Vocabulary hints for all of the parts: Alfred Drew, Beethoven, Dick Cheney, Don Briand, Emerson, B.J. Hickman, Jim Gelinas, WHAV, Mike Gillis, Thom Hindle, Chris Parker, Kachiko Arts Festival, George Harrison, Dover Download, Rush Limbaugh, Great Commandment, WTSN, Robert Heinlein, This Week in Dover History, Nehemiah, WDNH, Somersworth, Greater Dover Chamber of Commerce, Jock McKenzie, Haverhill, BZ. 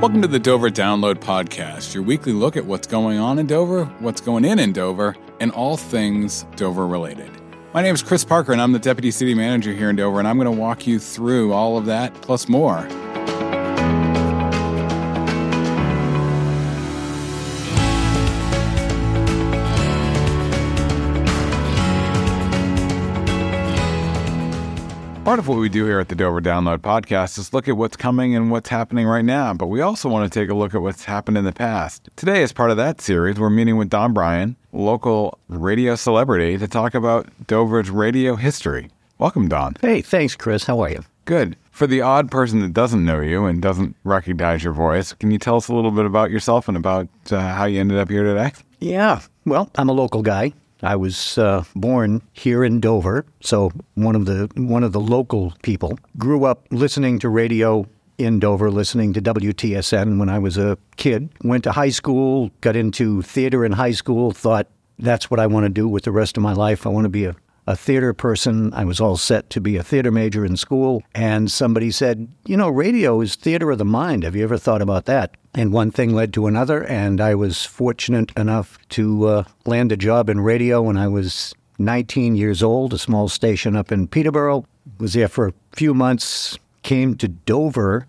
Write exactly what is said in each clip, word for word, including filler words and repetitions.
Welcome to the Dover Download podcast, your weekly look at what's going on in Dover, what's going in in Dover, and all things Dover related. My name is Chris Parker, and I'm the Deputy City Manager here in Dover, and I'm going to walk you through all of that plus more. Part of what we do here at the Dover Download podcast is look at what's coming and what's happening right now, but we also want to take a look at what's happened in the past. Today, as part of that series, we're meeting with Don Briand, local radio celebrity, to talk about Dover's radio history. Welcome, Don. Hey, thanks, Chris. How are you? Good. For the odd person that doesn't know you and doesn't recognize your voice, can you tell us a little bit about yourself and about uh, how you ended up here today? Yeah. Well, I'm a local guy. I was uh, born here in Dover, so one of the one of the local people. Grew up listening to radio in Dover, listening to W T S N when I was a kid. Went to high school, got into theater in high school, thought that's what I want to do with the rest of my life. I want to be a, a theater person. I was all set to be a theater major in school, and somebody said, you know, radio is theater of the mind. Have you ever thought about that? And one thing led to another, and I was fortunate enough to uh, land a job in radio when I was nineteen years old, a small station up in Peterborough. Was there for a few months, came to Dover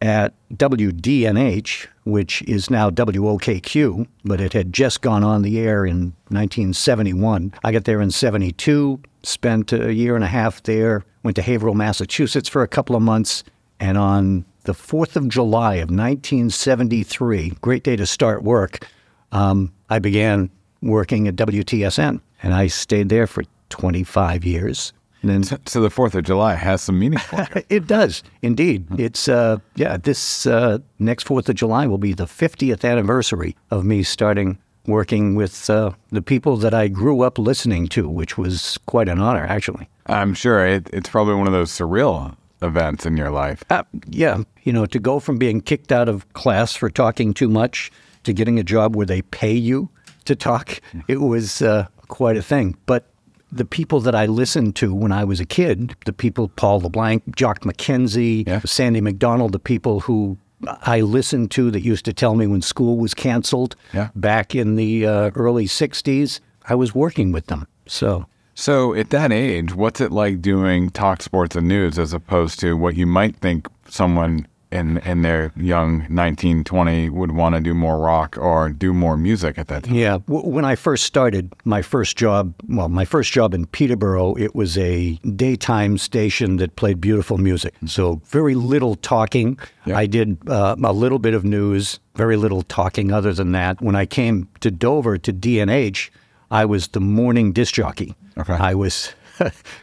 at W D N H, which is now W O K Q, but it had just gone on the air in nineteen seventy-one. I got there in seventy-two, spent a year and a half there, went to Haverhill, Massachusetts for a couple of months, and on the fourth of July of nineteen seventy-three, great day to start work, um, I began working at W T S N, and I stayed there for twenty-five years. And then, so, so the fourth of July has some meaning for you. It does, indeed. It's, uh, yeah, this uh, next fourth of July will be the fiftieth anniversary of me starting working with uh, the people that I grew up listening to, which was quite an honor, actually. I'm sure. It, it's probably one of those surreal events in your life. Uh, yeah. You know, to go from being kicked out of class for talking too much to getting a job where they pay you to talk, it was uh, quite a thing. But the people that I listened to when I was a kid, the people, Paul LeBlanc, Jock McKenzie, yeah. Sandy McDonald, the people who I listened to that used to tell me when school was canceled yeah. back in the uh, early sixties, I was working with them. So... So at that age, what's it like doing talk sports and news as opposed to what you might think someone in in their young nineteen, twenty would want to do more rock or do more music at that time? Yeah. W- when I first started, my first job, well, my first job in Peterborough, it was a daytime station that played beautiful music. So very little talking. Yeah. I did uh, a little bit of news, very little talking other than that. When I came to Dover to D N H, I was the morning disc jockey. Okay. I was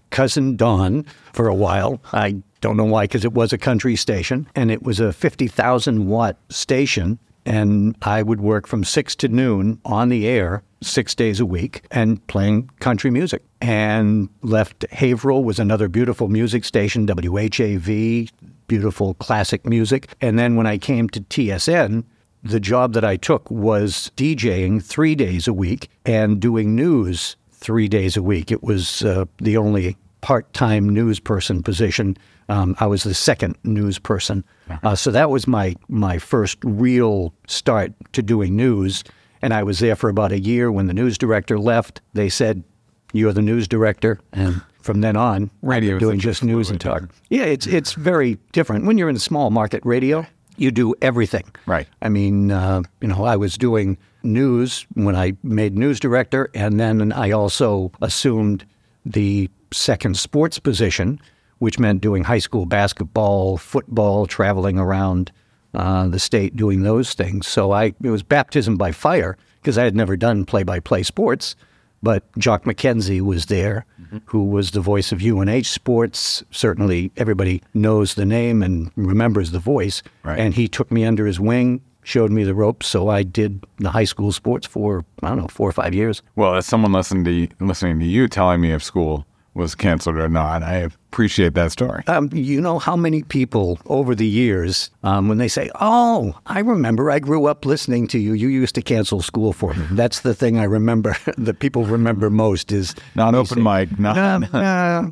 Cousin Don for a while. I don't know why, because it was a country station, and it was a fifty thousand watt station, and I would work from six to noon on the air six days a week and playing country music. And left Haverhill was another beautiful music station, W H A V, beautiful classic music. And then when I came to T S N, the job that I took was DJing three days a week and doing news three days a week. It was uh, the only part-time news person position. Um, I was the second news person. Uh, so that was my, my first real start to doing news. And I was there for about a year. When the news director left, they said, "You're the news director." And from then on, radio was doing just news and talk. Yeah, it's, it's very different. When you're in a small market radio, you do everything. Right. I mean, uh, you know, I was doing news when I made news director, and then I also assumed the second sports position, which meant doing high school basketball, football, traveling around uh, the state, doing those things. So I it was baptism by fire, because I had never done play-by-play sports, but Jock McKenzie was there, mm-hmm. who was the voice of U N H Sports. Certainly everybody knows the name and remembers the voice. Right. And he took me under his wing, showed me the ropes, so I did the high school sports for, I don't know, four or five years. Well, as someone listening to you, listening to you telling me if school was canceled or not, I appreciate that story. Um, you know how many people over the years, um, when they say, "Oh, I remember I grew up listening to you. You used to cancel school for me." That's the thing I remember that people remember most is... Not open say, mic. Not nah,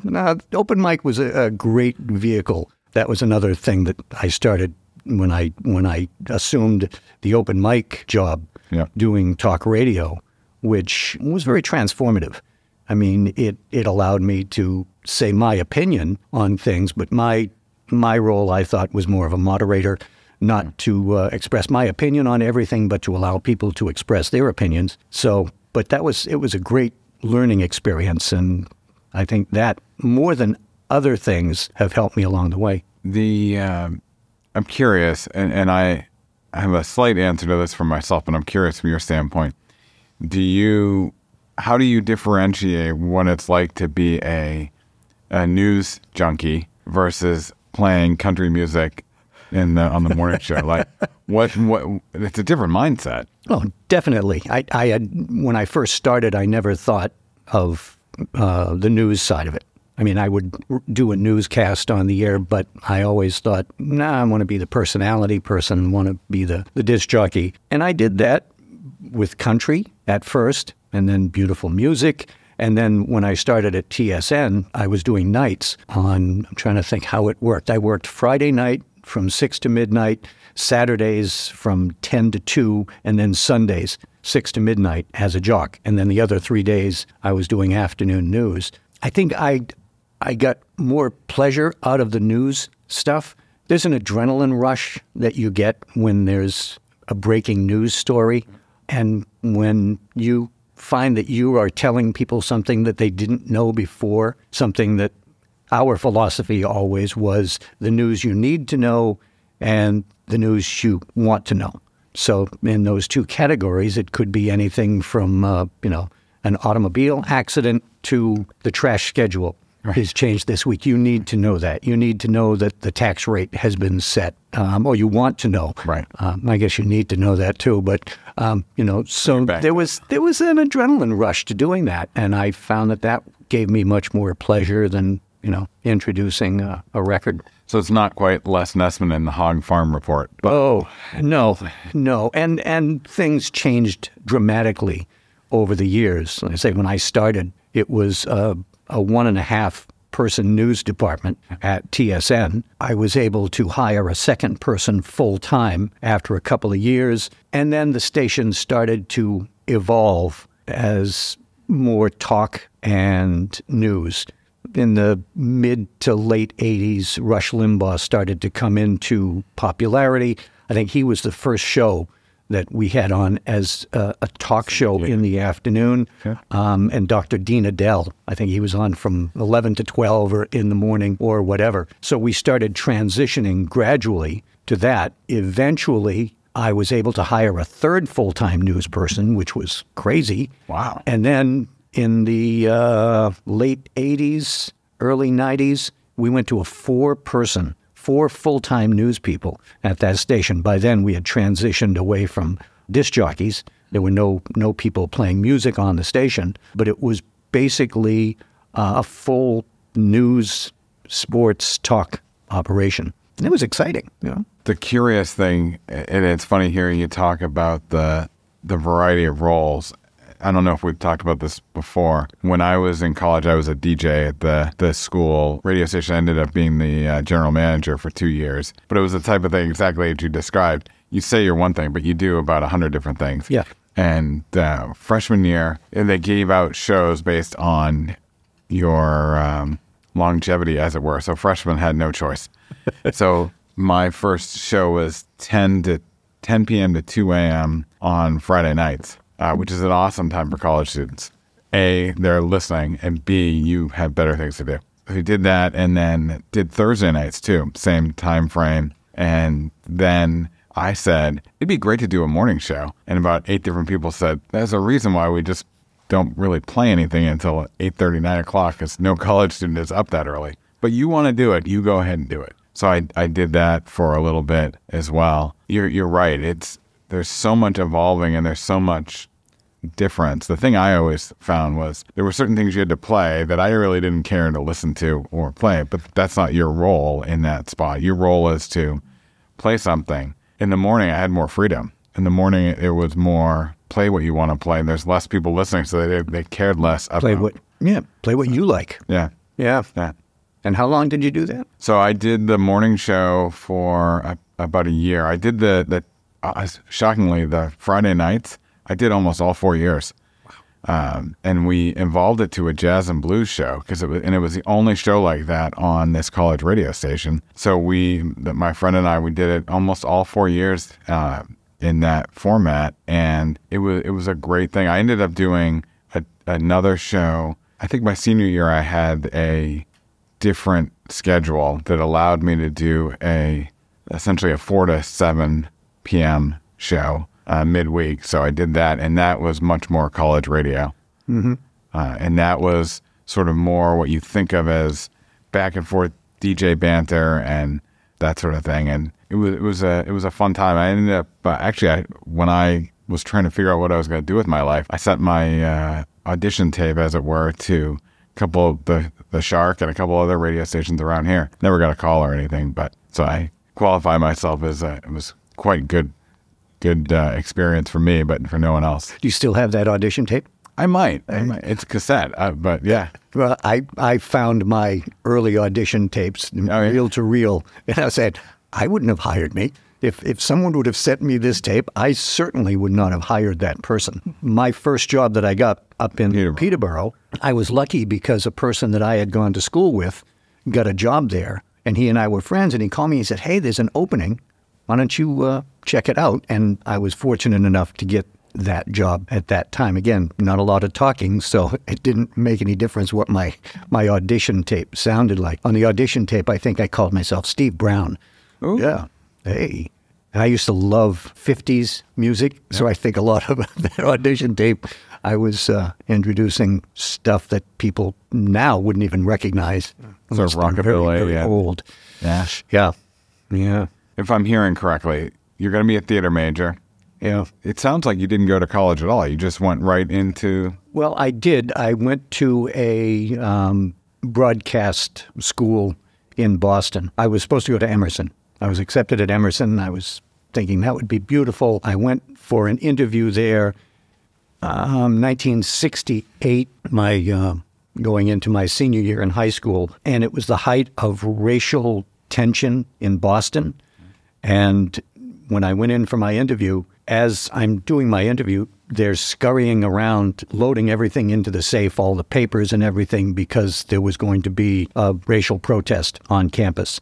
nah, nah. Open mic was a, a great vehicle. That was another thing that I started when I when I assumed the open mic job, yeah. doing talk radio, which was very transformative. I mean, it, it allowed me to say my opinion on things, but my my role, I thought, was more of a moderator, not yeah. to uh, express my opinion on everything, but to allow people to express their opinions. So, but that was it was a great learning experience, and I think that more than other things have helped me along the way. The uh, I'm curious, and, and I have a slight answer to this for myself, but I'm curious from your standpoint. Do you? How do you differentiate what it's like to be a a news junkie versus playing country music in the, on the morning show? Like, what? What? It's a different mindset. Oh, definitely. I, I had when I first started, I never thought of uh, the news side of it. I mean, I would do a newscast on the air, but I always thought, nah, I want to be the personality person, want to be the, the disc jockey. And I did that with country at first, and then beautiful music. And then when I started at T S N, I was doing nights on, I'm trying to think how it worked. I worked Friday night from six to midnight, Saturdays from ten to two, and then Sundays, six to midnight as a jock. And then the other three days, I was doing afternoon news. I think I... I got more pleasure out of the news stuff. There's an adrenaline rush that you get when there's a breaking news story. And when you find that you are telling people something that they didn't know before, something that our philosophy always was the news you need to know and the news you want to know. So in those two categories, it could be anything from, uh, you know, an automobile accident to the trash schedule. Right. Has changed this week. You need to know that. You need to know that the tax rate has been set, um, or you want to know. Right. Um, I guess you need to know that too. But um, you know, so there was there was an adrenaline rush to doing that, and I found that that gave me much more pleasure than you know introducing a, a record. So it's not quite Les Nessman and the Hog Farm Report. But... Oh no, no, and and things changed dramatically over the years. Like I say, when I started, it was. Uh, a one-and-a-half-person news department at T S N. I was able to hire a second person full-time after a couple of years, and then the station started to evolve as more talk and news. In the mid to late eighties, Rush Limbaugh started to come into popularity. I think he was the first show that we had on as a, a talk show in the afternoon. Okay. Um, and Doctor Dina Dell, I think he was on from eleven to twelve or in the morning or whatever. So we started transitioning gradually to that. Eventually, I was able to hire a third full-time news person, which was crazy. Wow. And then in the uh, late eighties, early nineties, we went to a four-person Four full-time news people at that station. By then, we had transitioned away from disc jockeys. There were no no people playing music on the station, but it was basically uh, a full news, sports, talk operation. And it was exciting. You know? The curious thing, and it's funny hearing you talk about the the variety of roles. I don't know if we've talked about this before. When I was in college, I was a D J at the, the school radio station. I ended up being the uh, general manager for two years. But it was the type of thing exactly as you described. You say you're one thing, but you do about a hundred different things. Yeah. And uh, freshman year, they gave out shows based on your um, longevity, as it were. So freshmen had no choice. So my first show was ten to ten p.m. to two a.m. on Friday nights. Uh, which is an awesome time for college students. A, they're listening, and B, you have better things to do. We did that and then did Thursday nights too, same time frame. And then I said, it'd be great to do a morning show. And about eight different people said, there's a reason why we just don't really play anything until eight thirty, nine o'clock, because no college student is up that early. But you want to do it, you go ahead and do it. So I, I did that for a little bit as well. You're, you're right. It's There's so much evolving and there's so much difference. The thing I always found was there were certain things you had to play that I really didn't care to listen to or play, but that's not your role in that spot. Your role is to play something. In the morning, I had more freedom. In the morning, it was more play what you want to play, and there's less people listening, so they they cared less about. Play what, yeah, play what you like. Yeah. Yeah. Yeah. And how long did you do that? So I did the morning show for a, about a year. I did the, the uh, shockingly, the Friday nights. I did almost all four years. Wow. Um, and we evolved it to a jazz and blues show, because it was, and it was the only show like that on this college radio station. So we, the, my friend and I, we did it almost all four years uh, in that format. And it was, it was a great thing. I ended up doing a, another show. I think my senior year, I had a different schedule that allowed me to do a essentially a four to seven p.m. show uh, midweek. So I did that, and that was much more college radio. Mm-hmm. Uh, and that was sort of more what you think of as back and forth D J banter and that sort of thing. And it was it was a it was a fun time. I ended up uh, actually I, when I was trying to figure out what I was going to do with my life, I sent my uh, audition tape, as it were, to couple of the the Shark and a couple other radio stations around here. Never got a call or anything, but so I qualify myself as a, it was quite good good uh, experience for me, but for no one else. Do you still have that audition tape? I might. I might. It's cassette, uh, but yeah. Well, I I found my early audition tapes, oh, yeah. reel to reel, and I said I wouldn't have hired me. If if someone would have sent me this tape, I certainly would not have hired that person. My first job that I got up in Peterborough, Peterborough I was lucky because a person that I had gone to school with got a job there, and he and I were friends, and he called me and said, hey, there's an opening. Why don't you uh, check it out? And I was fortunate enough to get that job at that time. Again, not a lot of talking, so it didn't make any difference what my, my audition tape sounded like. On the audition tape, I think I called myself Steve Brown. Ooh. Yeah. Hey, and I used to love fifties music, yep. So I think a lot of that audition tape, I was uh, introducing stuff that people now wouldn't even recognize. So rockabilly, very, very yeah. old. Yeah. yeah, yeah. If I'm hearing correctly, you're going to be a theater major. Yeah. It sounds like you didn't go to college at all. You just went right into. Well, I did. I went to a um, broadcast school in Boston. I was supposed to go to Emerson. I was accepted at Emerson. I was thinking that would be beautiful. I went for an interview there. Um, nineteen sixty-eight, my uh, going into my senior year in high school, and it was the height of racial tension in Boston. And when I went in for my interview, as I'm doing my interview, they're scurrying around, loading everything into the safe, all the papers and everything, because there was going to be a racial protest on campus.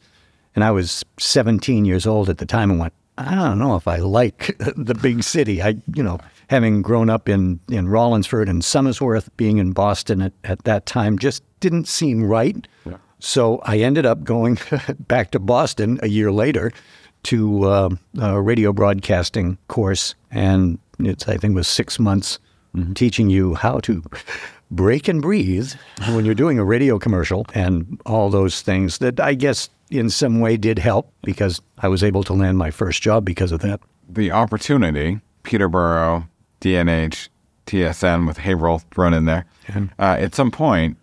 And I was seventeen years old at the time and went, I don't know if I like the big city. I, you know, having grown up in, in Rollinsford and Somersworth, being in Boston at, at that time just didn't seem right. Yeah. So I ended up going back to Boston a year later to uh, a radio broadcasting course. And it's, I think, was six months mm-hmm. teaching you how to break and breathe when you're doing a radio commercial and all those things that I guess in some way did help, because I was able to land my first job because of that. The opportunity, Peterborough, D N H, T S N with Haverhill thrown in there. Uh, at some point,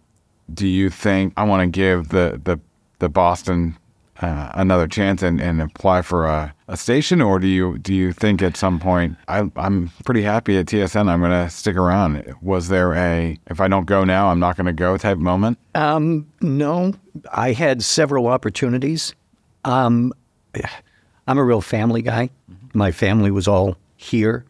do you think, I want to give the, the, the Boston uh, another chance and, and apply for a, a station? Or do you do you think at some point, I, I'm pretty happy at T S N, I'm going to stick around? Was there a, if I don't go now, I'm not going to go type moment? Um, no. I had several opportunities. Um, I'm a real family guy. My family was all here.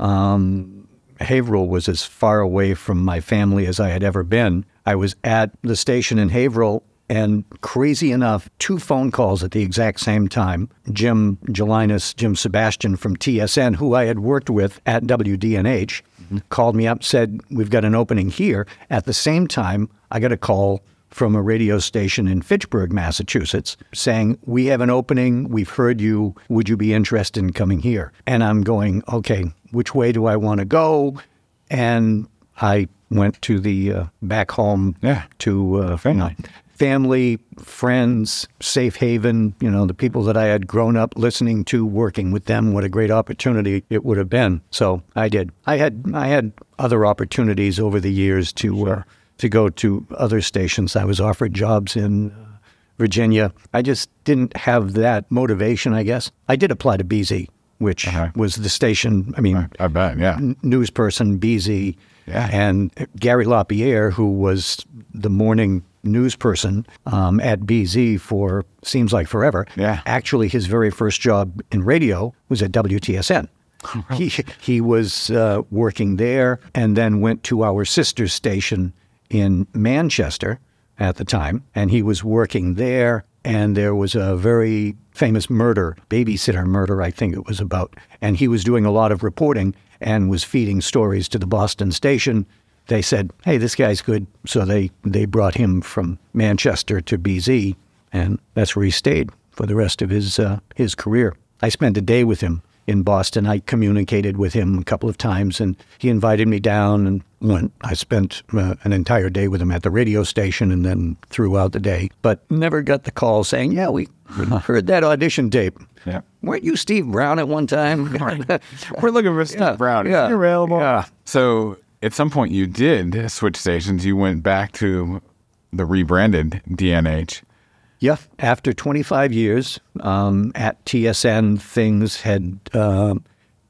Um, Haverhill was as far away from my family as I had ever been. I was at the station in Haverhill, and crazy enough, two phone calls at the exact same time. Jim Gelinas, Jim Sebastian from T S N, who I had worked with at W D N H, mm-hmm. called me up, said, we've got an opening here. At the same time, I got a call from a radio station in Fitchburg, Massachusetts, saying, we have an opening, we've heard you, would you be interested in coming here? And I'm going, okay, which way do I want to go? And I went to the uh, back home yeah. to uh, family. family, friends, safe haven, you know, the people that I had grown up listening to, working with them, what a great opportunity it would have been. So I did. I had I had other opportunities over the years to sure. uh, to go to other stations. I was offered jobs in uh, Virginia. I just didn't have that motivation, I guess. I did apply to B Z, which uh-huh. was the station, I mean, I, I bet, yeah. n- news person, B Z, Yeah. And Gary LaPierre, who was the morning news person um, at B Z for seems like forever, yeah. actually his very first job in radio was at W T S N. He he was uh, working there and then went to our sister station in Manchester at the time, and he was working there, and there was a very famous murder, babysitter murder, I think it was about, and he was doing a lot of reporting and was feeding stories to the Boston station. They said, hey, this guy's good, so they, they brought him from Manchester to B Z, and that's where he stayed for the rest of his uh, his career. I spent a day with him in Boston. I communicated with him a couple of times, and he invited me down and went. I spent uh, an entire day with him at the radio station and then throughout the day, but never got the call saying, yeah, we heard that audition tape. Yeah. Weren't you Steve Brown at one time? We're looking for Steve yeah, Brown. Yeah. Is he available? Yeah. So at some point you did switch stations. You went back to the rebranded D N H. Yeah, after twenty-five years um, at T S N, things had uh,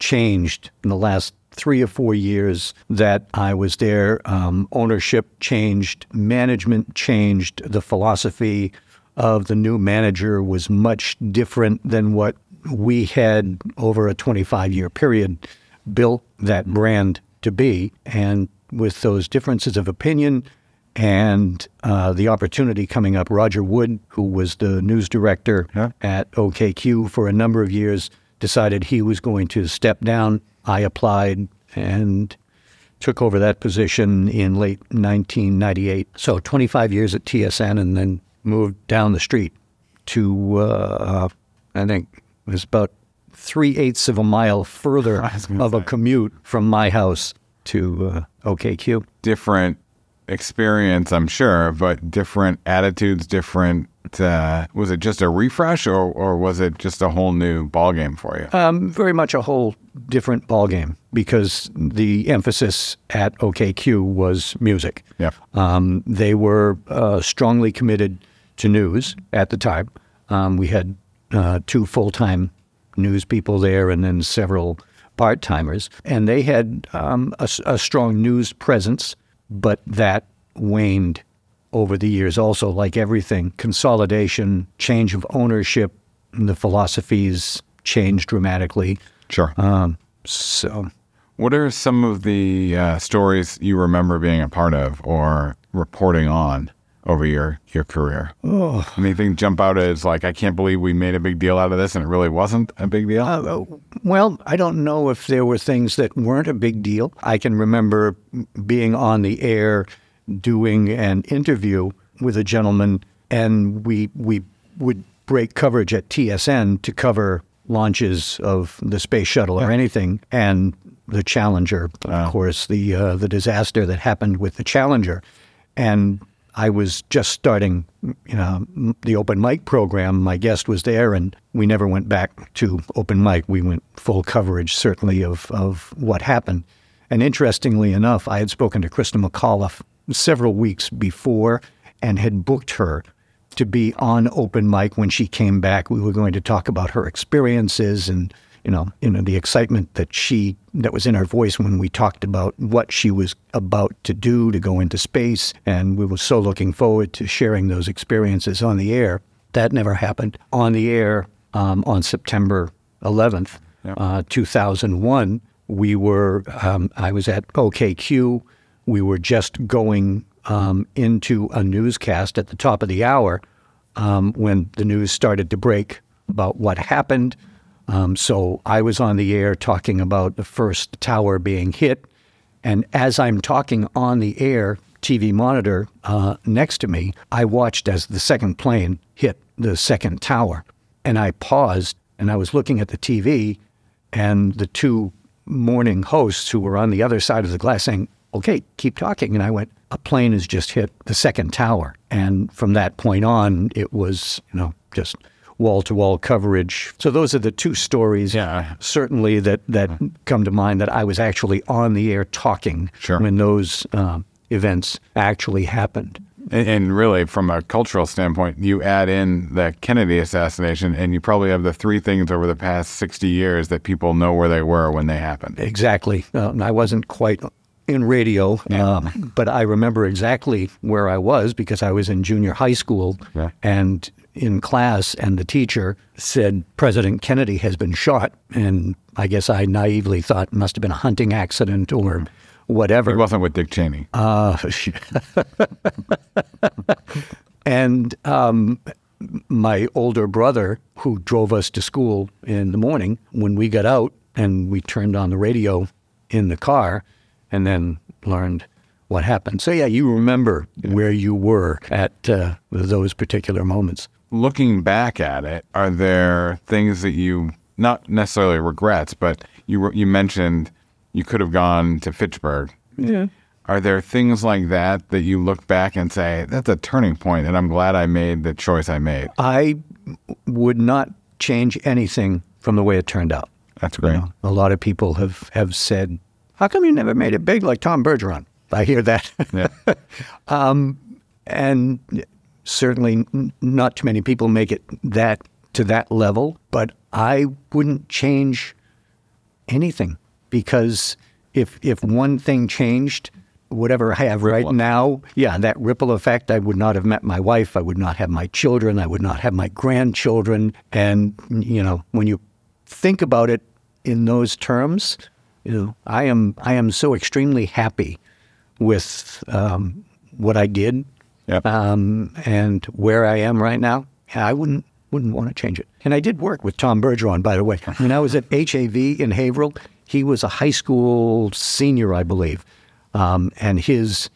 changed in the last three or four years that I was there. Um, ownership changed, management changed. The philosophy of the new manager was much different than what we had over a twenty-five-year period built that brand to be. And with those differences of opinion, and uh, the opportunity coming up, Roger Wood, who was the news director huh? at O K Q for a number of years, decided he was going to step down. I applied and took over that position in late nineteen ninety-eight. So twenty-five years at T S N, and then moved down the street to, uh, I think it was about three-eighths of a mile further of say. a commute from my house to uh, O K Q. Different experience, I'm sure, but different attitudes, different, uh, was it just a refresh or, or was it just a whole new ballgame for you? Um, very much a whole different ballgame, because the emphasis at O K Q was music. Yeah. Um, they were uh, strongly committed to news at the time. Um, we had uh, two full-time news people there and then several part-timers, and they had um, a, a strong news presence. But that waned over the years also, like everything. Consolidation, change of ownership, the philosophies changed dramatically. Sure. Um, so. What are some of the uh, stories you remember being a part of or reporting on over your, your career? Oh. Anything jump out as like, I can't believe we made a big deal out of this and it really wasn't a big deal? Uh, well, I don't know if there were things that weren't a big deal. I can remember being on the air doing an interview with a gentleman, and we we would break coverage at T S N to cover launches of the space shuttle or anything, and the Challenger, of oh. course, the uh, the disaster that happened with the Challenger. And I was just starting, you know, the open mic program. My guest was there, and we never went back to open mic. We went full coverage, certainly, of, of what happened. And interestingly enough, I had spoken to Krista McAuliffe several weeks before and had booked her to be on open mic when she came back. We were going to talk about her experiences and, you know, you know the excitement that she that was in her voice when we talked about what she was about to do to go into space, and we were so looking forward to sharing those experiences on the air. That never happened. On the air um, on September eleventh, yeah. uh, two thousand one, we were um, I was at O K Q. We were just going um, into a newscast at the top of the hour um, when the news started to break about what happened. Um, so I was on the air talking about the first tower being hit. And as I'm talking on the air, T V monitor uh, next to me, I watched as the second plane hit the second tower. And I paused, and I was looking at the T V, and the two morning hosts who were on the other side of the glass saying, okay, keep talking. And I went, a plane has just hit the second tower. And from that point on, it was, you know, just wall-to-wall coverage. So those are the two stories, yeah. certainly, that, that yeah. come to mind, that I was actually on the air talking sure. when those um, events actually happened. And, and really, from a cultural standpoint, you add in the Kennedy assassination, and you probably have the three things over the past sixty years that people know where they were when they happened. Exactly. Uh, I wasn't quite in radio, yeah. um, but I remember exactly where I was because I was in junior high school yeah. and in class, and the teacher said, President Kennedy has been shot. And I guess I naively thought it must have been a hunting accident or whatever. It wasn't with Dick Cheney. Uh, and um, my older brother, who drove us to school in the morning, when we got out and we turned on the radio in the car, and then learned what happened. So, yeah, you remember yeah. where you were at uh, those particular moments. Looking back at it, are there things that you, not necessarily regrets, but you were, you mentioned you could have gone to Fitchburg. Yeah. Are there things like that that you look back and say, that's a turning point, and I'm glad I made the choice I made? I would not change anything from the way it turned out. That's great. You know, a lot of people have, have said, how come you never made it big like Tom Bergeron? I hear that. Yeah. um, and certainly not too many people make it that to that level, but I wouldn't change anything because if if one thing changed, whatever I have ripple right effect. now, yeah, that ripple effect, I would not have met my wife, I would not have my children, I would not have my grandchildren. And, you know, when you think about it in those terms, you know, I am I am so extremely happy with um, what I did yep. um, and where I am right now. I wouldn't wouldn't want to change it. And I did work with Tom Bergeron, by the way. When I was at H A V in Haverhill, he was a high school senior, I believe, um, and his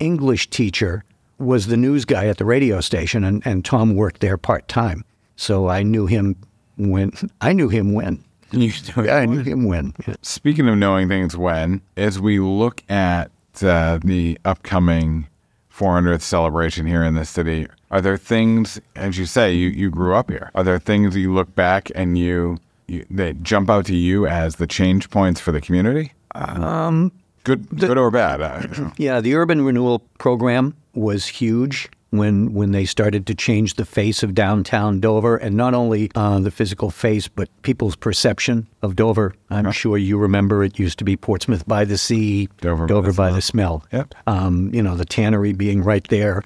English teacher was the news guy at the radio station, and, and Tom worked there part time. So I knew him when I knew him when. You yeah, I knew him when. Speaking of knowing things when, as we look at uh, the upcoming four hundredth celebration here in the city, are there things, as you say, you, you grew up here, are there things that you look back and you, you that jump out to you as the change points for the community? Um, good, the, good or bad? Uh, yeah, the urban renewal program was huge. When when they started to change the face of downtown Dover, and not only uh, the physical face, but people's perception of Dover. I'm yeah. sure you remember it used to be Portsmouth by the sea, Dover, Dover by the smell. Yep. Um, you know, the tannery being right there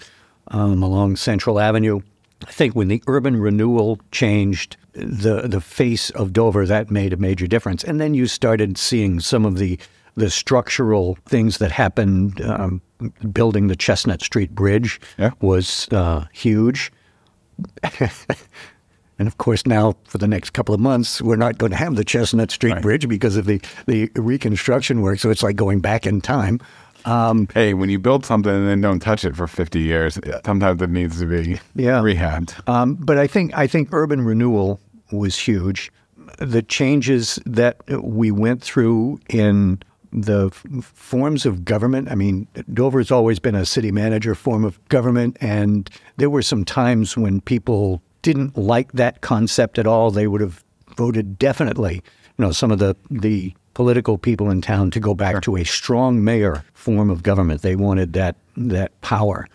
um, along Central Avenue. I think when the urban renewal changed the the face of Dover, that made a major difference. And then you started seeing some of the the structural things that happened. Um, building the Chestnut Street Bridge yeah. was uh, huge. And of course, now for the next couple of months, we're not going to have the Chestnut Street right. Bridge because of the, the reconstruction work. So it's like going back in time. Um, hey, when you build something and then don't touch it for fifty years, sometimes it needs to be yeah. rehabbed. Um, but I think I think urban renewal was huge. The changes that we went through in the forms of government, I mean, Dover's always been a city manager form of government, and there were some times when people didn't like that concept at all. They would have voted definitely, you know, some of the, the political people in town to go back sure. to a strong mayor form of government. They wanted that that power.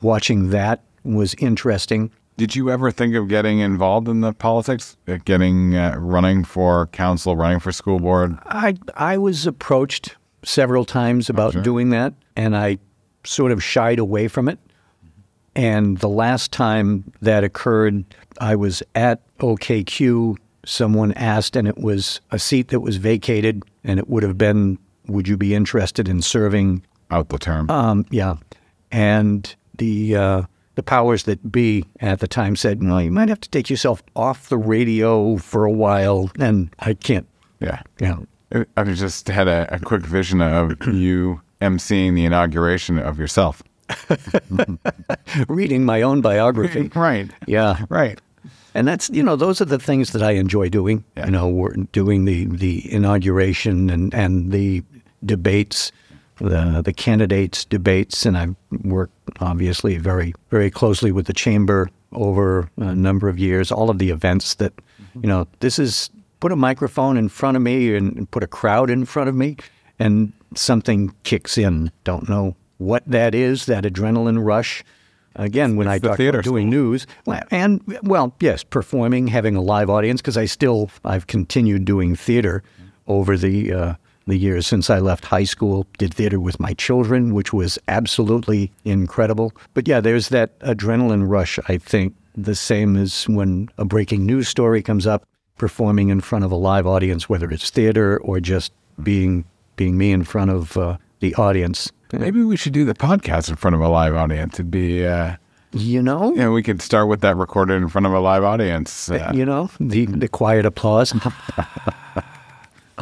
Watching that was interesting. Did you ever think of getting involved in the politics, getting uh, running for council, running for school board? I I was approached several times about sure. doing that, and I sort of shied away from it. And the last time that occurred, I was at O K Q. Someone asked, and it was a seat that was vacated, and it would have been, would you be interested in serving? Out the term. Um, yeah. And the... Uh, The powers that be at the time said, no, you might have to take yourself off the radio for a while. And I can't. Yeah. Yeah. I just had a, a quick vision of you emceeing the inauguration of yourself. Reading my own biography. Right. Yeah. Right. And that's, you know, those are the things that I enjoy doing. Yeah. You know, we're doing the, the inauguration and, and the debates. The, the candidates' debates, and I've worked obviously very, very closely with the chamber over a number of years. All of the events that, you know, this is put a microphone in front of me and put a crowd in front of me, and something kicks in. Don't know what that is, that adrenaline rush. Again, when it's I the talk theater about doing news, and well, yes, performing, having a live audience, because I still, I've continued doing theater over the, uh, the years since I left high school, did theater with my children, which was absolutely incredible. But yeah, there's that adrenaline rush, I think, the same as when a breaking news story comes up, performing in front of a live audience, whether it's theater or just being being me in front of uh, the audience. Maybe we should do the podcast in front of a live audience. It'd be... Uh... You know? Yeah, we could start with that recorded in front of a live audience. Uh, you know, the, the quiet applause.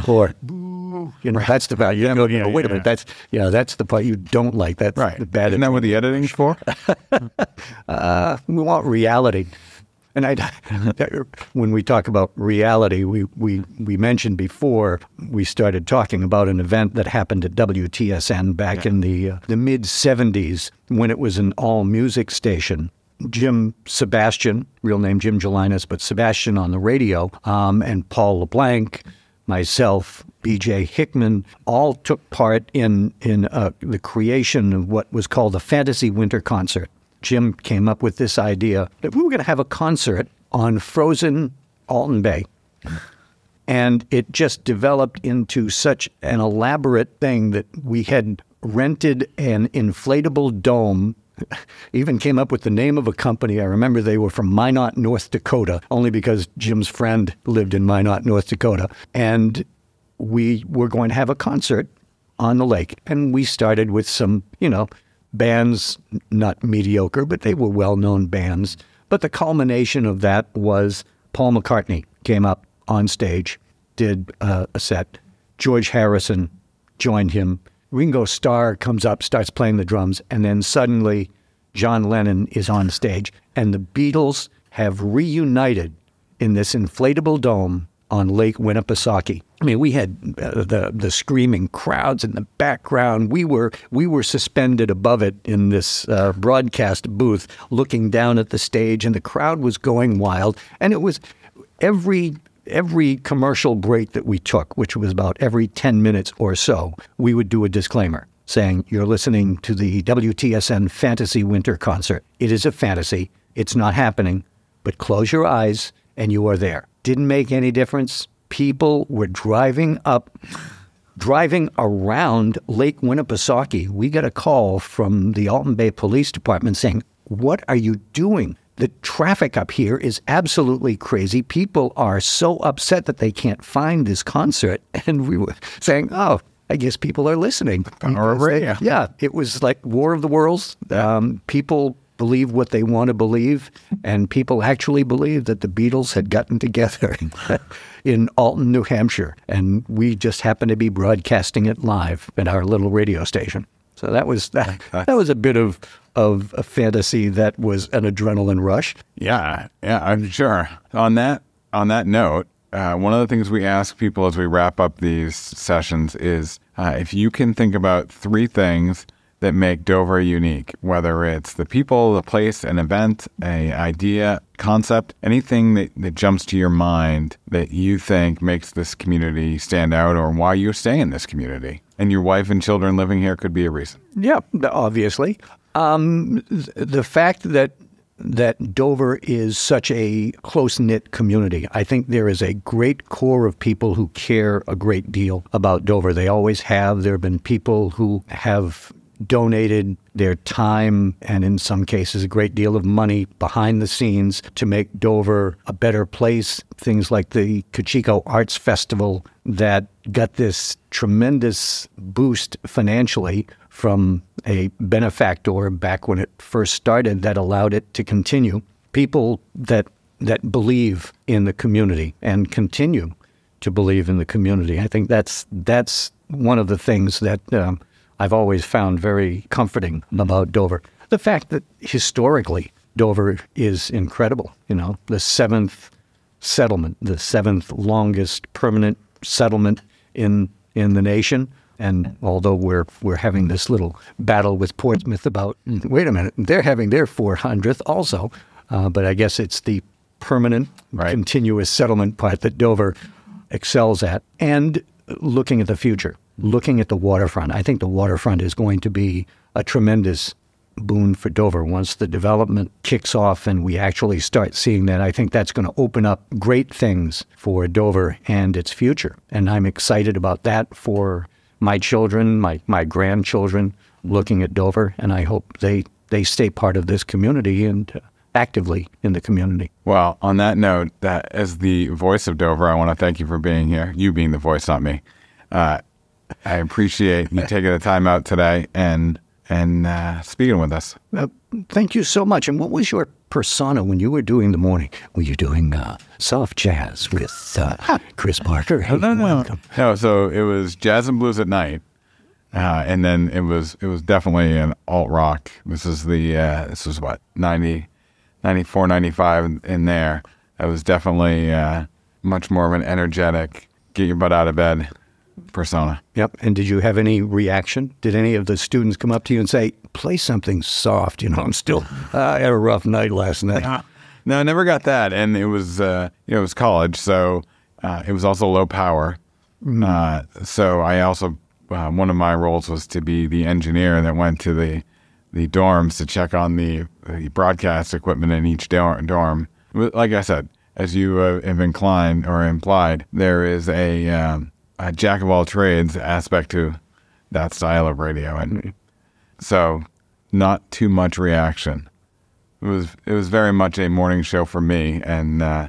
Or, you know, right. That's the part you yeah, go, you know, yeah, wait a yeah. minute, that's, yeah, that's the part you don't like. That's right. The bad. Isn't that what the editing's for? uh, we want reality. And I, when we talk about reality, we, we, we mentioned before we started talking about an event that happened at W T S N back yeah. in the uh, the mid seventies when it was an all-music station. Jim Sebastian, real name Jim Gelinas, but Sebastian on the radio, um, and Paul LeBlanc, myself, B J Hickman, all took part in, in uh, the creation of what was called the Fantasy Winter Concert. Jim came up with this idea that we were going to have a concert on frozen Alton Bay. And it just developed into such an elaborate thing that we had rented an inflatable dome, even came up with the name of a company. I remember they were from Minot, North Dakota, only because Jim's friend lived in Minot, North Dakota. And we were going to have a concert on the lake. And we started with some, you know, bands, not mediocre, but they were well-known bands. But the culmination of that was Paul McCartney came up on stage, did uh, a set. George Harrison joined him. Ringo Starr comes up, starts playing the drums, and then suddenly John Lennon is on stage. And the Beatles have reunited in this inflatable dome on Lake Winnipesaukee. I mean, we had uh, the the screaming crowds in the background. We were we were suspended above it in this uh, broadcast booth, looking down at the stage, and the crowd was going wild. And it was every every commercial break that we took, which was about every ten minutes or so, we would do a disclaimer saying, "You're listening to the W T S N Fantasy Winter Concert. It is a fantasy. It's not happening, but close your eyes and you are there." Didn't make any difference. People were driving up, driving around Lake Winnipesaukee. We got a call from the Alton Bay Police Department saying, "What are you doing? The traffic up here is absolutely crazy. People are so upset that they can't find this concert." And we were saying, "Oh, I guess people are listening." Power of radio. Yeah, it was like War of the Worlds. Um, people believe what they want to believe, and people actually believed that the Beatles had gotten together in Alton, New Hampshire, and we just happened to be broadcasting it live at our little radio station. So that was that, that was a bit of of a fantasy that was an adrenaline rush. Yeah, yeah, I'm sure. On that on that note, uh, one of the things we ask people as we wrap up these sessions is uh, if you can think about three things that make Dover unique, whether it's the people, the place, an event, an idea, concept, anything that, that jumps to your mind that you think makes this community stand out or why you stay in this community. And your wife and children living here could be a reason. Yeah, obviously. Um, the fact that that Dover is such a close-knit community. I think there is a great core of people who care a great deal about Dover. They always have. There have been people who have donated their time and in some cases a great deal of money behind the scenes to make Dover a better place. Things like the Kachiko Arts Festival that got this tremendous boost financially from a benefactor back when it first started that allowed it to continue. People that that believe in the community and continue to believe in the community. I think that's that's one of the things that um, I've always found very comforting about Dover. The fact that historically Dover is incredible, you know, the seventh settlement, the seventh longest permanent settlement in in the nation. And although we're we're having this little battle with Portsmouth about, wait a minute, they're having their four hundredth also. Uh, but I guess it's the permanent, right, continuous settlement part that Dover excels at. And looking at the future. Looking at the waterfront, I think the waterfront is going to be a tremendous boon for Dover. Once the development kicks off and we actually start seeing that, I think that's going to open up great things for Dover and its future. And I'm excited about that for my children, my, my grandchildren looking at Dover, and I hope they, they stay part of this community and uh, actively in the community. Well, on that note, that as the voice of Dover, I want to thank you for being here, you being the voice, not me. Uh, I appreciate you taking the time out today and and uh, speaking with us. Uh, thank you so much. And what was your persona when you were doing the morning? Were you doing uh, soft jazz with uh, Chris Parker? Hey, no, no, no. no, so it was jazz and blues at night. Uh, and then it was it was definitely an alt rock. This is the, uh, this was what, ninety, ninety-four, ninety-five in there. That was definitely uh, much more of an energetic, get your butt out of bed persona. Yep. And did you have any reaction? Did any of the students come up to you and say, play something soft? You know, I'm still, uh, I had a rough night last night. Uh, no, I never got that. And it was, uh, you know, it was college. So uh, it was also low power. Mm. Uh, so I also, uh, one of my roles was to be the engineer that went to the, the dorms to check on the, the broadcast equipment in each dorm. Like I said, as you uh, have inclined or implied, there is a, um, a jack of all trades aspect to that style of radio, and so not too much reaction. It was it was very much a morning show for me and uh,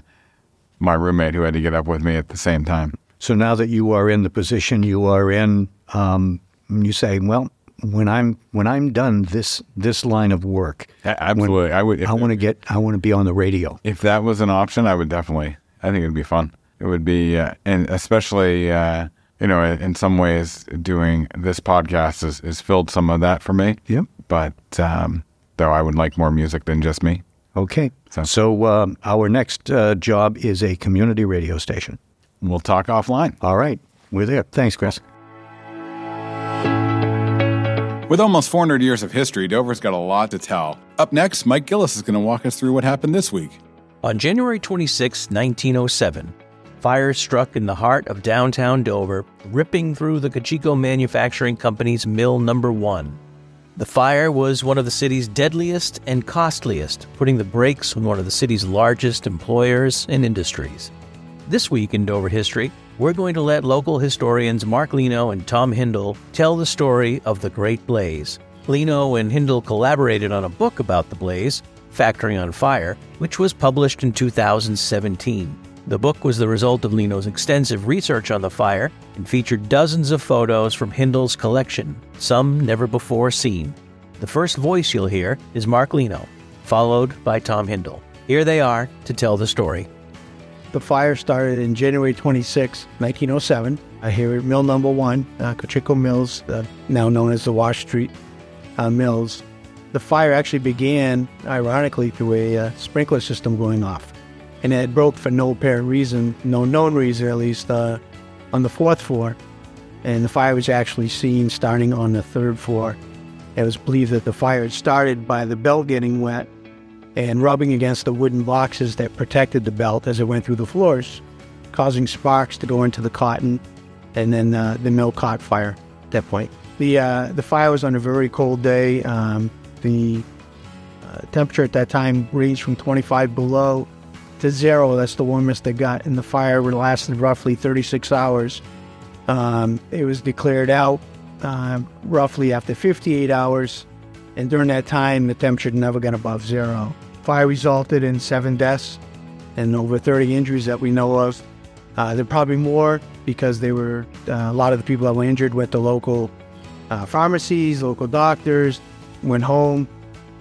my roommate who had to get up with me at the same time. So now that you are in the position you are in, um, you say, well, when I'm when I'm done this this line of work, absolutely, when, I would. If, I want to get. I want to be on the radio. If that was an option, I would definitely. I think it'd be fun. It would be, uh, and especially, uh, you know, in some ways, doing this podcast is, is filled some of that for me. Yep. But um, though I would like more music than just me. Okay. So, so um, our next uh, job is a community radio station. We'll talk offline. All right. We're there. Thanks, Chris. With almost four hundred years of history, Dover's got a lot to tell. Up next, Mike Gillis is going to walk us through what happened this week. On January twenty-sixth, nineteen oh seven, fire struck in the heart of downtown Dover, ripping through the Kachiko Manufacturing Company's Mill Number one. The fire was one of the city's deadliest and costliest, putting the brakes on one of the city's largest employers and industries. This week in Dover history, we're going to let local historians Mark Leno and Thom Hindle tell the story of the Great Blaze. Leno and Hindle collaborated on a book about the blaze, Factory on Fire, which was published in two thousand seventeen. The book was the result of Leno's extensive research on the fire and featured dozens of photos from Hindle's collection, some never before seen. The first voice you'll hear is Mark Leno, followed by Thom Hindle. Here they are to tell the story. The fire started in January twenty-sixth, nineteen oh seven, uh, here at Mill Number one, uh, Kachiko Mills, uh, now known as the Wash Street uh, Mills. The fire actually began, ironically, through a uh, sprinkler system going off. And it broke for no apparent reason, no known reason at least, uh, on the fourth floor. And the fire was actually seen starting on the third floor. It was believed that the fire had started by the belt getting wet and rubbing against the wooden boxes that protected the belt as it went through the floors, causing sparks to go into the cotton, and then uh, the mill caught fire at that point. The uh, the fire was on a very cold day. Um, the uh, temperature at that time ranged from twenty-five below to zero. That's the warmest they got, and the fire lasted roughly thirty-six hours. Um, it was declared out uh, roughly after fifty-eight hours, and during that time, the temperature never got above zero. Fire resulted in seven deaths and over thirty injuries that we know of. Uh, there are probably more because they were uh, a lot of the people that were injured went to local uh, pharmacies, local doctors, went home.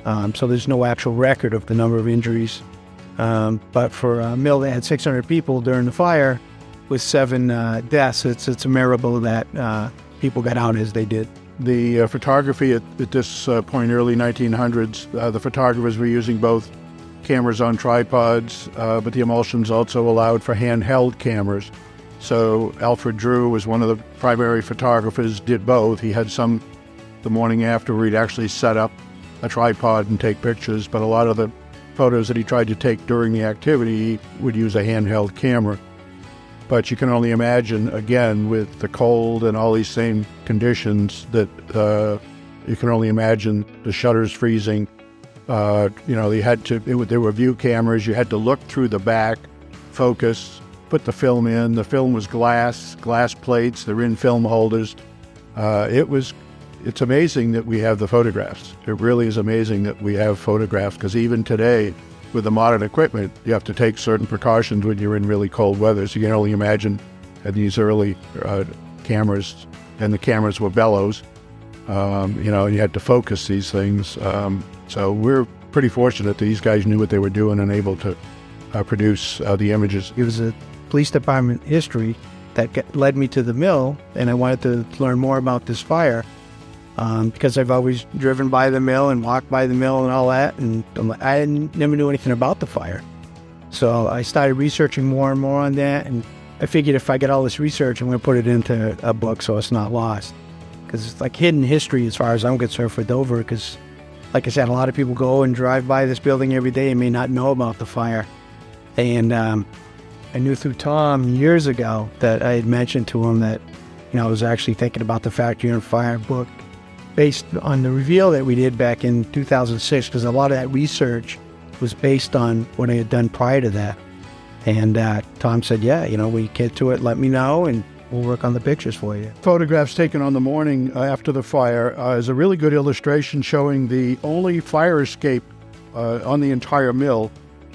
Um, so there's no actual record of the number of injuries. Um, but for a mill that had six hundred people during the fire with seven uh, deaths, it's it's a miracle that uh, people got out as they did. The uh, photography at, at this uh, point, early nineteen hundreds, uh, the photographers were using both cameras on tripods, uh, but the emulsions also allowed for handheld cameras. So Alfred Drew was one of the primary photographers, did both. He had some the morning after where he'd actually set up a tripod and take pictures, but a lot of the photos that he tried to take during the activity would use a handheld camera. But you can only imagine, again, with the cold and all these same conditions, that uh, You can only imagine the shutters freezing. Uh, you know, they had to, it, there were view cameras. You had to look through the back, focus, put the film in. The film was glass, glass plates. They're in film holders. Uh, it was, it's amazing that we have the photographs. It really is amazing that we have photographs, because even today, with the modern equipment, you have to take certain precautions when you're in really cold weather. So you can only imagine at these early uh, cameras, and the cameras were bellows. Um, you know, and you had to focus these things. Um, so we're pretty fortunate that these guys knew what they were doing and able to uh, produce uh, the images. It was a police department history that got, led me to the mill, and I wanted to learn more about this fire um, because I've always driven by the mill and walked by the mill and all that, and I'm like, I didn't, never knew anything about the fire. So I started researching more and more on that, and I figured if I get all this research, I'm going to put it into a book so it's not lost. Because it's like hidden history as far as I'm concerned for Dover, because, like I said, a lot of people go and drive by this building every day and may not know about the fire. And um, I knew through Tom years ago that I had mentioned to him that, you know, I was actually thinking about the Factory on Fire book based on the reveal that we did back in two thousand six, because a lot of that research was based on what I had done prior to that. And uh, Tom said, yeah, you know, when you get to it, let me know, and we'll work on the pictures for you. Photographs taken on the morning after the fire uh, is a really good illustration showing the only fire escape uh, on the entire mill,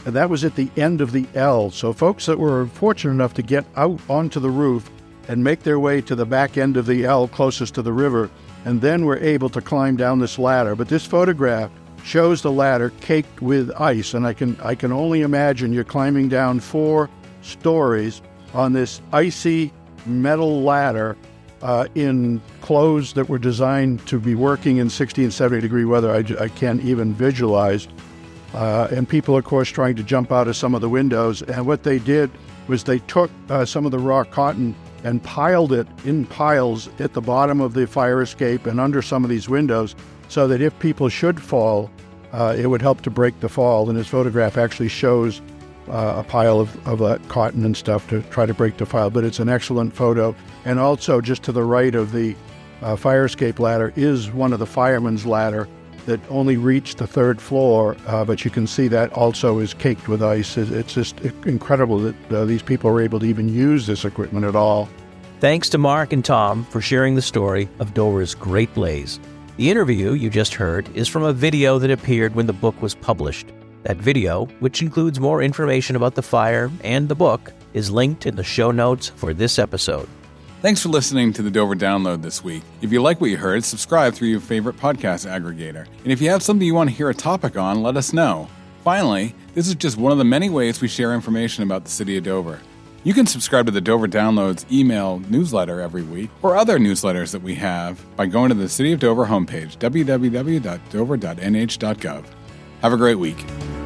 and that was at the end of the L. So folks that were fortunate enough to get out onto the roof and make their way to the back end of the L closest to the river, and then were able to climb down this ladder. But this photograph shows the ladder caked with ice, and I can I can only imagine you're climbing down four stories on this icy metal ladder uh, in clothes that were designed to be working in sixty and seventy degree weather. I, I can't even visualize. Uh, and people, of course, trying to jump out of some of the windows. And what they did was they took uh, some of the raw cotton and piled it in piles at the bottom of the fire escape and under some of these windows, so that if people should fall, uh, it would help to break the fall. And this photograph actually shows Uh, a pile of, of uh, cotton and stuff to try to break the fire, but it's an excellent photo. And also, just to the right of the uh, fire escape ladder is one of the firemen's ladder that only reached the third floor, uh, but you can see that also is caked with ice. It's just incredible that uh, these people are able to even use this equipment at all. Thanks to Mark and Tom for sharing the story of Dover's Great Blaze. The interview you just heard is from a video that appeared when the book was published. That video, which includes more information about the fire and the book, is linked in the show notes for this episode. Thanks for listening to the Dover Download this week. If you like what you heard, subscribe through your favorite podcast aggregator. And if you have something you want to hear a topic on, let us know. Finally, this is just one of the many ways we share information about the city of Dover. You can subscribe to the Dover Download's email newsletter every week, or other newsletters that we have, by going to the City of Dover homepage, w w w dot dover dot n h dot gov. Have a great week.